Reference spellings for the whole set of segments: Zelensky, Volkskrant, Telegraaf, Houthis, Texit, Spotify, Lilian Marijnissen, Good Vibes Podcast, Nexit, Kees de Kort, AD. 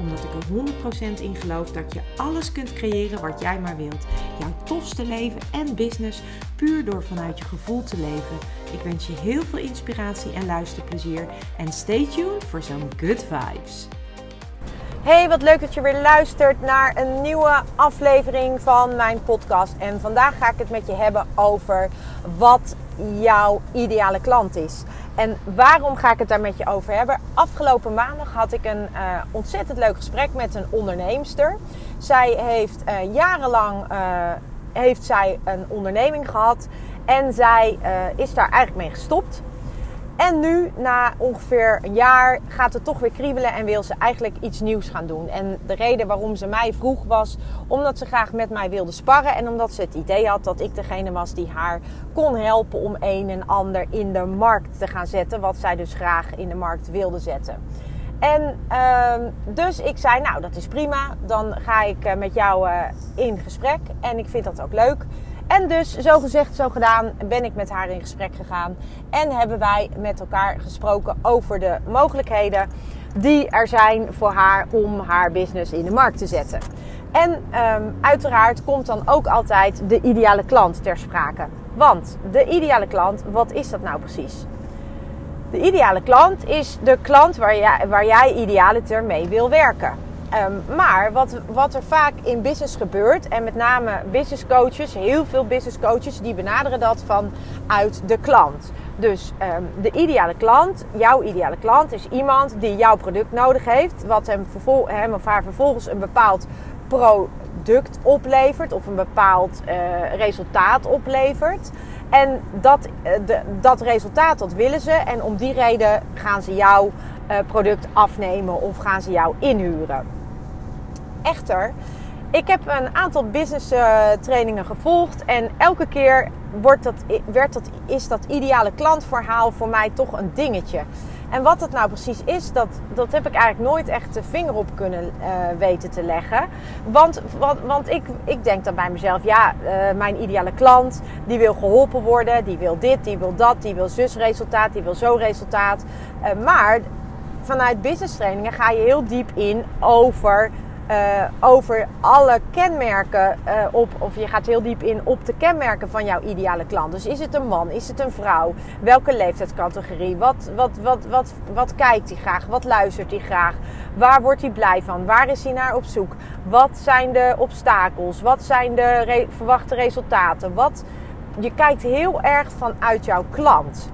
Omdat ik er 100% in geloof dat je alles kunt creëren wat jij maar wilt. Jouw tofste leven en business puur door vanuit je gevoel te leven. Ik wens je heel veel inspiratie en luisterplezier. En stay tuned voor zo'n Good Vibes. Hey, wat leuk dat je weer luistert naar een nieuwe aflevering van mijn podcast. En vandaag ga ik het met je hebben over wat jouw ideale klant is. En waarom ga ik het daar met je over hebben? Afgelopen maandag had ik een ontzettend leuk gesprek met een onderneemster. Zij heeft jarenlang een onderneming gehad en zij is daar eigenlijk mee gestopt. En nu, na ongeveer een jaar, gaat het toch weer kriebelen en wil ze eigenlijk iets nieuws gaan doen. En de reden waarom ze mij vroeg was omdat ze graag met mij wilde sparren. En omdat ze het idee had dat ik degene was die haar kon helpen om een en ander in de markt te gaan zetten. Wat zij dus graag in de markt wilde zetten. En dus ik zei, nou dat is prima, dan ga ik met jou in gesprek. En ik vind dat ook leuk. En dus, zo gezegd, zo gedaan, ben ik met haar in gesprek gegaan. En hebben wij met elkaar gesproken over de mogelijkheden die er zijn voor haar om haar business in de markt te zetten. En uiteraard komt dan ook altijd de ideale klant ter sprake. Want de ideale klant, wat is dat nou precies? De ideale klant is de klant waar jij idealiter mee wil werken. Maar wat er vaak in business gebeurt, en met name business coaches, heel veel business coaches, die benaderen dat vanuit de klant. Dus de ideale klant, jouw ideale klant, is iemand die jouw product nodig heeft, wat hem of haar vervolgens een bepaald product oplevert of een bepaald resultaat oplevert. En dat resultaat, dat willen ze en om die reden gaan ze jouw product afnemen of gaan ze jou inhuren. Echter, ik heb een aantal business trainingen gevolgd en elke keer is dat ideale klantverhaal voor mij toch een dingetje. En wat dat nou precies is, dat heb ik eigenlijk nooit echt de vinger op kunnen weten te leggen. Want ik denk dan bij mezelf, mijn ideale klant, die wil geholpen worden, die wil dit, die wil dat, die wil zus resultaat, die wil zo resultaat. Maar vanuit business trainingen ga je heel diep in over alle kenmerken je gaat heel diep in op de kenmerken van jouw ideale klant. Dus is het een man? Is het een vrouw? Welke leeftijdscategorie? Wat kijkt hij graag? Wat luistert hij graag? Waar wordt hij blij van? Waar is hij naar op zoek? Wat zijn de obstakels? Wat zijn de verwachte resultaten? Je kijkt heel erg vanuit jouw klant.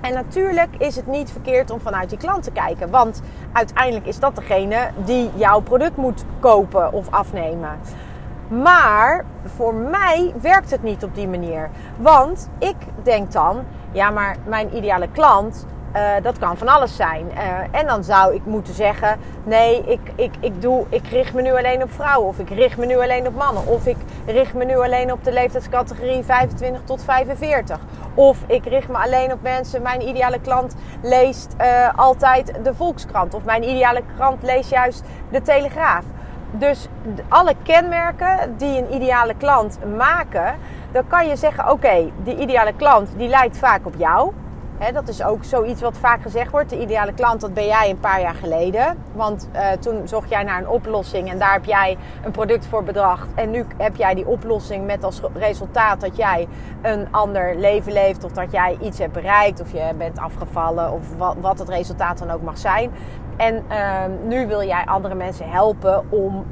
En natuurlijk is het niet verkeerd om vanuit die klant te kijken. Want uiteindelijk is dat degene die jouw product moet kopen of afnemen. Maar voor mij werkt het niet op die manier. Want ik denk dan, ja maar mijn ideale klant, dat kan van alles zijn. En dan zou ik moeten zeggen, nee, ik richt me nu alleen op vrouwen. Of ik richt me nu alleen op mannen. Of ik richt me nu alleen op de leeftijdscategorie 25 tot 45. Of ik richt me alleen op mensen, mijn ideale klant leest altijd de Volkskrant. Of mijn ideale klant leest juist de Telegraaf. Dus alle kenmerken die een ideale klant maken, dan kan je zeggen, oké, die ideale klant die lijkt vaak op jou. He, dat is ook zoiets wat vaak gezegd wordt. De ideale klant, dat ben jij een paar jaar geleden. Want toen zocht jij naar een oplossing en daar heb jij een product voor bedacht. En nu heb jij die oplossing met als resultaat dat jij een ander leven leeft. Of dat jij iets hebt bereikt of je bent afgevallen of wat het resultaat dan ook mag zijn. En nu wil jij andere mensen helpen om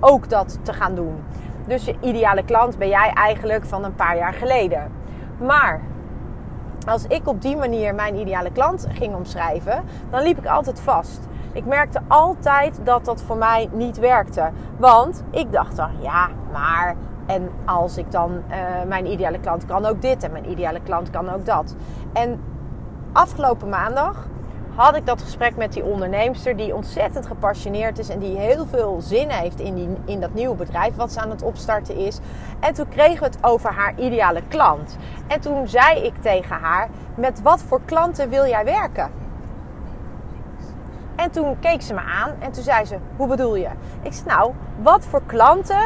ook dat te gaan doen. Dus je ideale klant ben jij eigenlijk van een paar jaar geleden. Maar als ik op die manier mijn ideale klant ging omschrijven, dan liep ik altijd vast. Ik merkte altijd dat voor mij niet werkte. Want ik dacht dan, ja, maar... En als ik dan... mijn ideale klant kan ook dit en mijn ideale klant kan ook dat. En afgelopen maandag had ik dat gesprek met die onderneemster die ontzettend gepassioneerd is en die heel veel zin heeft in dat nieuwe bedrijf wat ze aan het opstarten is. En toen kregen we het over haar ideale klant. En toen zei ik tegen haar, met wat voor klanten wil jij werken? En toen keek ze me aan en toen zei ze, hoe bedoel je? Ik zei, nou, wat voor klanten,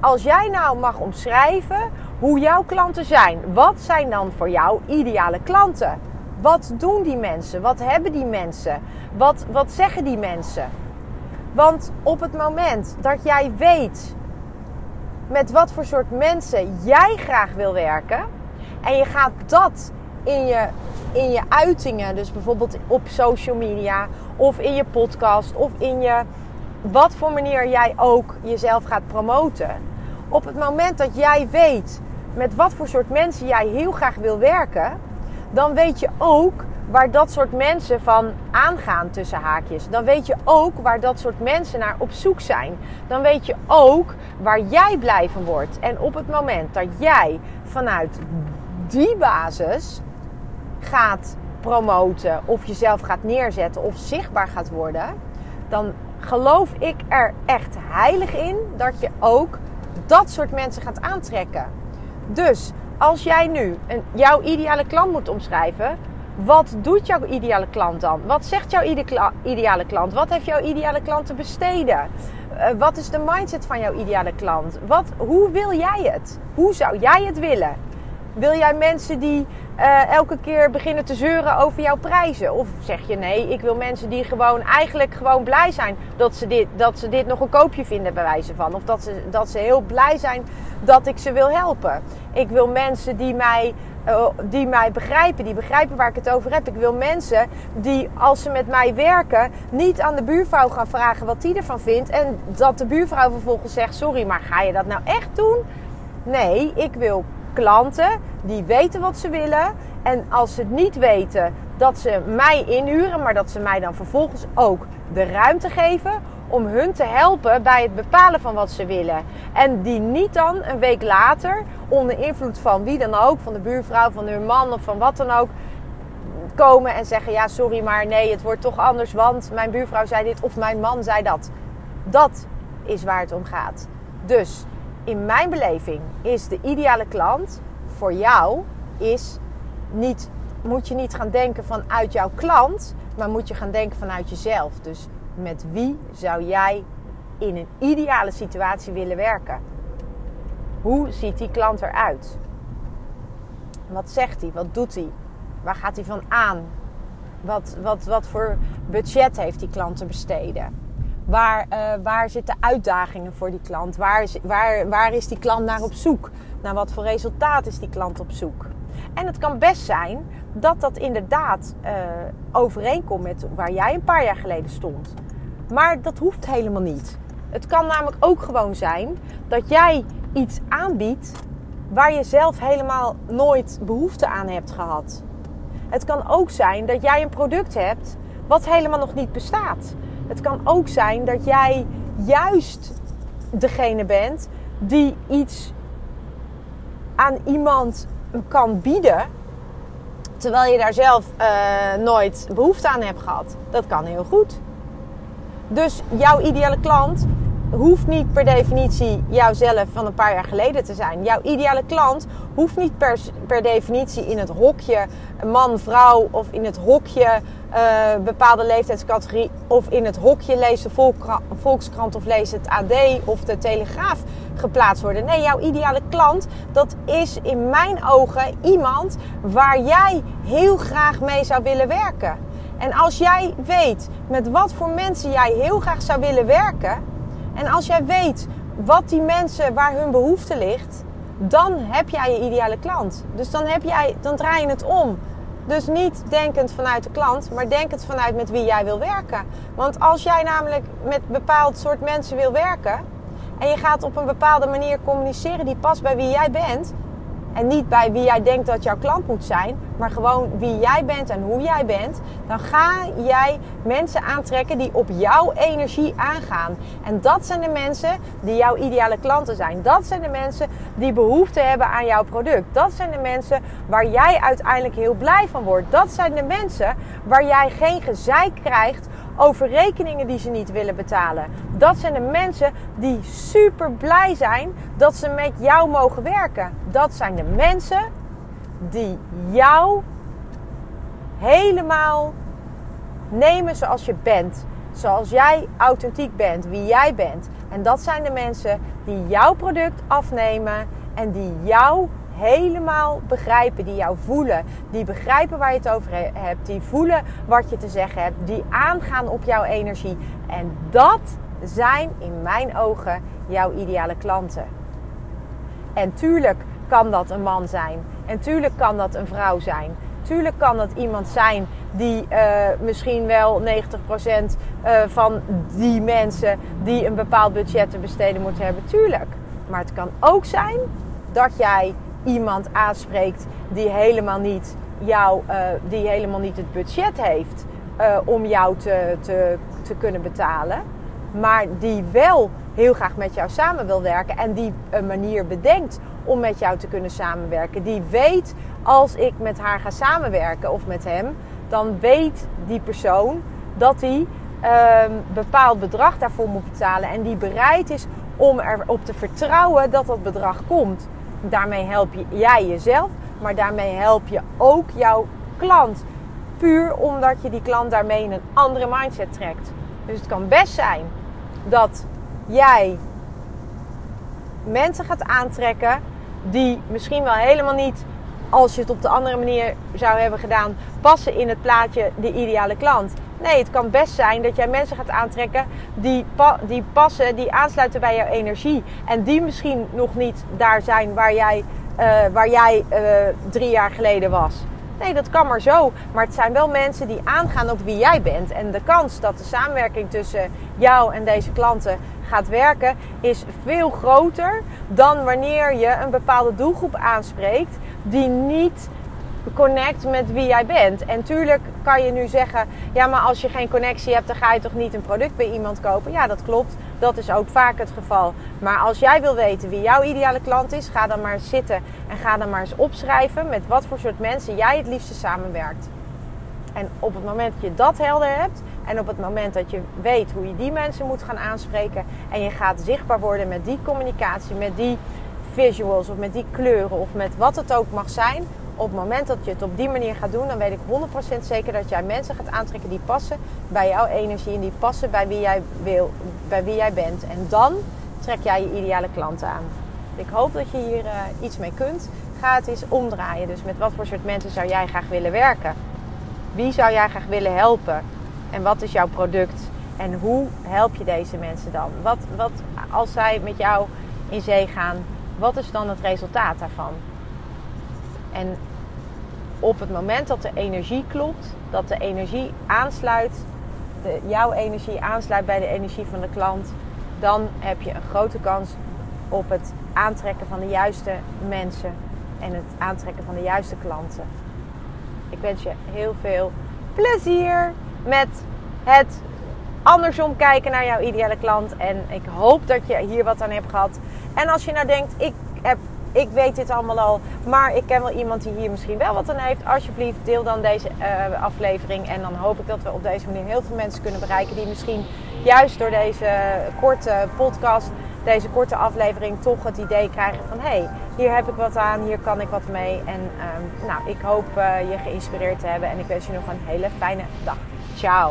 als jij nou mag omschrijven hoe jouw klanten zijn. Wat zijn dan voor jou ideale klanten? Wat doen die mensen? Wat hebben die mensen? Wat zeggen die mensen? Want op het moment dat jij weet met wat voor soort mensen jij graag wil werken en je gaat dat in je uitingen, dus bijvoorbeeld op social media of in je podcast of in je wat voor manier jij ook jezelf gaat promoten. Op het moment dat jij weet met wat voor soort mensen jij heel graag wil werken, dan weet je ook waar dat soort mensen van aangaan tussen haakjes. Dan weet je ook waar dat soort mensen naar op zoek zijn. Dan weet je ook waar jij blij van wordt. En op het moment dat jij vanuit die basis gaat promoten of jezelf gaat neerzetten of zichtbaar gaat worden, dan geloof ik er echt heilig in dat je ook dat soort mensen gaat aantrekken. Dus als jij nu jouw ideale klant moet omschrijven, wat doet jouw ideale klant dan? Wat zegt jouw ideale klant? Wat heeft jouw ideale klant te besteden? Wat is de mindset van jouw ideale klant? Hoe wil jij het? Hoe zou jij het willen? Wil jij mensen die elke keer beginnen te zeuren over jouw prijzen? Of zeg je nee, ik wil mensen die eigenlijk blij zijn dat ze dit nog een koopje vinden bij wijze van. Of dat ze heel blij zijn dat ik ze wil helpen. Ik wil mensen die mij begrijpen, die begrijpen waar ik het over heb. Ik wil mensen die, als ze met mij werken, niet aan de buurvrouw gaan vragen wat die ervan vindt. En dat de buurvrouw vervolgens zegt, sorry, maar ga je dat nou echt doen? Nee, ik wil klanten die weten wat ze willen en als ze het niet weten dat ze mij inhuren, maar dat ze mij dan vervolgens ook de ruimte geven om hun te helpen bij het bepalen van wat ze willen. En die niet dan een week later onder invloed van wie dan ook, van de buurvrouw, van hun man of van wat dan ook, komen en zeggen ja sorry maar nee het wordt toch anders want mijn buurvrouw zei dit of mijn man zei dat. Dat is waar het om gaat. Dus in mijn beleving is de ideale klant voor jou moet je niet gaan denken vanuit jouw klant, maar moet je gaan denken vanuit jezelf. Dus met wie zou jij in een ideale situatie willen werken? Hoe ziet die klant eruit? Wat zegt hij? Wat doet hij? Waar gaat hij van aan? Wat voor budget heeft die klant te besteden? Waar zitten uitdagingen voor die klant? Waar is die klant naar op zoek? Naar wat voor resultaat is die klant op zoek? En het kan best zijn dat inderdaad overeenkomt met waar jij een paar jaar geleden stond. Maar dat hoeft helemaal niet. Het kan namelijk ook gewoon zijn dat jij iets aanbiedt waar je zelf helemaal nooit behoefte aan hebt gehad. Het kan ook zijn dat jij een product hebt wat helemaal nog niet bestaat. Het kan ook zijn dat jij juist degene bent die iets aan iemand kan bieden, terwijl je daar zelf nooit behoefte aan hebt gehad. Dat kan heel goed. Dus jouw ideale klant hoeft niet per definitie jouzelf van een paar jaar geleden te zijn. Jouw ideale klant hoeft niet per definitie in het hokje man, vrouw of in het hokje bepaalde leeftijdscategorie of in het hokje lees de Volkskrant of lees het AD of de Telegraaf geplaatst worden. Nee, jouw ideale klant, dat is in mijn ogen iemand waar jij heel graag mee zou willen werken. En als jij weet met wat voor mensen jij heel graag zou willen werken, en als jij weet wat die mensen, waar hun behoefte ligt, dan heb jij je ideale klant. Dus dan draai je het om. Dus niet denkend vanuit de klant, maar denkend vanuit met wie jij wil werken. Want als jij namelijk met bepaald soort mensen wil werken en je gaat op een bepaalde manier communiceren die past bij wie jij bent, en niet bij wie jij denkt dat jouw klant moet zijn, maar gewoon wie jij bent en hoe jij bent, dan ga jij mensen aantrekken die op jouw energie aangaan. En dat zijn de mensen die jouw ideale klanten zijn. Dat zijn de mensen die behoefte hebben aan jouw product. Dat zijn de mensen waar jij uiteindelijk heel blij van wordt. Dat zijn de mensen waar jij geen gezeik krijgt over rekeningen die ze niet willen betalen. Dat zijn de mensen die super blij zijn dat ze met jou mogen werken. Dat zijn de mensen die jou helemaal nemen zoals je bent. Zoals jij authentiek bent, wie jij bent. En dat zijn de mensen die jouw product afnemen en die jou helemaal begrijpen, die jou voelen, die begrijpen waar je het over hebt, die voelen wat je te zeggen hebt, die aangaan op jouw energie. En dat zijn in mijn ogen jouw ideale klanten. En tuurlijk kan dat een man zijn. En tuurlijk kan dat een vrouw zijn. Tuurlijk kan dat iemand zijn die misschien wel 90% van die mensen die een bepaald budget te besteden moeten hebben. Tuurlijk. Maar het kan ook zijn dat jij iemand aanspreekt die helemaal niet het budget heeft om jou te kunnen betalen, maar die wel heel graag met jou samen wil werken en die een manier bedenkt om met jou te kunnen samenwerken. Die weet, als ik met haar ga samenwerken of met hem, dan weet die persoon dat hij een bepaald bedrag daarvoor moet betalen en die bereid is om erop te vertrouwen dat dat bedrag komt. Daarmee help jij jezelf, maar daarmee help je ook jouw klant. Puur omdat je die klant daarmee in een andere mindset trekt. Dus het kan best zijn dat jij mensen gaat aantrekken die misschien wel helemaal niet, als je het op de andere manier zou hebben gedaan, passen in het plaatje de ideale klant. Nee, het kan best zijn dat jij mensen gaat aantrekken die passen, die aansluiten bij jouw energie. En die misschien nog niet daar zijn waar jij 3 jaar geleden was. Nee, dat kan maar zo. Maar het zijn wel mensen die aangaan op wie jij bent. En de kans dat de samenwerking tussen jou en deze klanten gaat werken is veel groter dan wanneer je een bepaalde doelgroep aanspreekt die niet connect met wie jij bent. En tuurlijk kan je nu zeggen, ja, maar als je geen connectie hebt, dan ga je toch niet een product bij iemand kopen? Ja, dat klopt. Dat is ook vaak het geval. Maar als jij wil weten wie jouw ideale klant is, ga dan maar eens zitten en ga dan maar eens opschrijven met wat voor soort mensen jij het liefste samenwerkt. En op het moment dat je dat helder hebt en op het moment dat je weet hoe je die mensen moet gaan aanspreken en je gaat zichtbaar worden met die communicatie, met die visuals of met die kleuren of met wat het ook mag zijn, op het moment dat je het op die manier gaat doen, dan weet ik 100% zeker dat jij mensen gaat aantrekken die passen bij jouw energie en die passen bij wie jij wil, bij wie jij bent. En dan trek jij je ideale klanten aan. Ik hoop dat je hier iets mee kunt. Ga het eens omdraaien. Dus met wat voor soort mensen zou jij graag willen werken? Wie zou jij graag willen helpen? En wat is jouw product? En hoe help je deze mensen dan? Wat als zij met jou in zee gaan, wat is dan het resultaat daarvan? En op het moment dat de energie klopt, dat de energie aansluit, jouw energie aansluit bij de energie van de klant, dan heb je een grote kans op het aantrekken van de juiste mensen en het aantrekken van de juiste klanten. Ik wens je heel veel plezier met het andersom kijken naar jouw ideale klant. En ik hoop dat je hier wat aan hebt gehad. En als je nou denkt, ik weet dit allemaal al, maar ik ken wel iemand die hier misschien wel wat aan heeft. Alsjeblieft, deel dan deze aflevering. En dan hoop ik dat we op deze manier heel veel mensen kunnen bereiken die misschien juist door deze korte podcast, deze korte aflevering, toch het idee krijgen van, hé, hier heb ik wat aan, hier kan ik wat mee. En ik hoop je geïnspireerd te hebben en ik wens je nog een hele fijne dag. Ciao!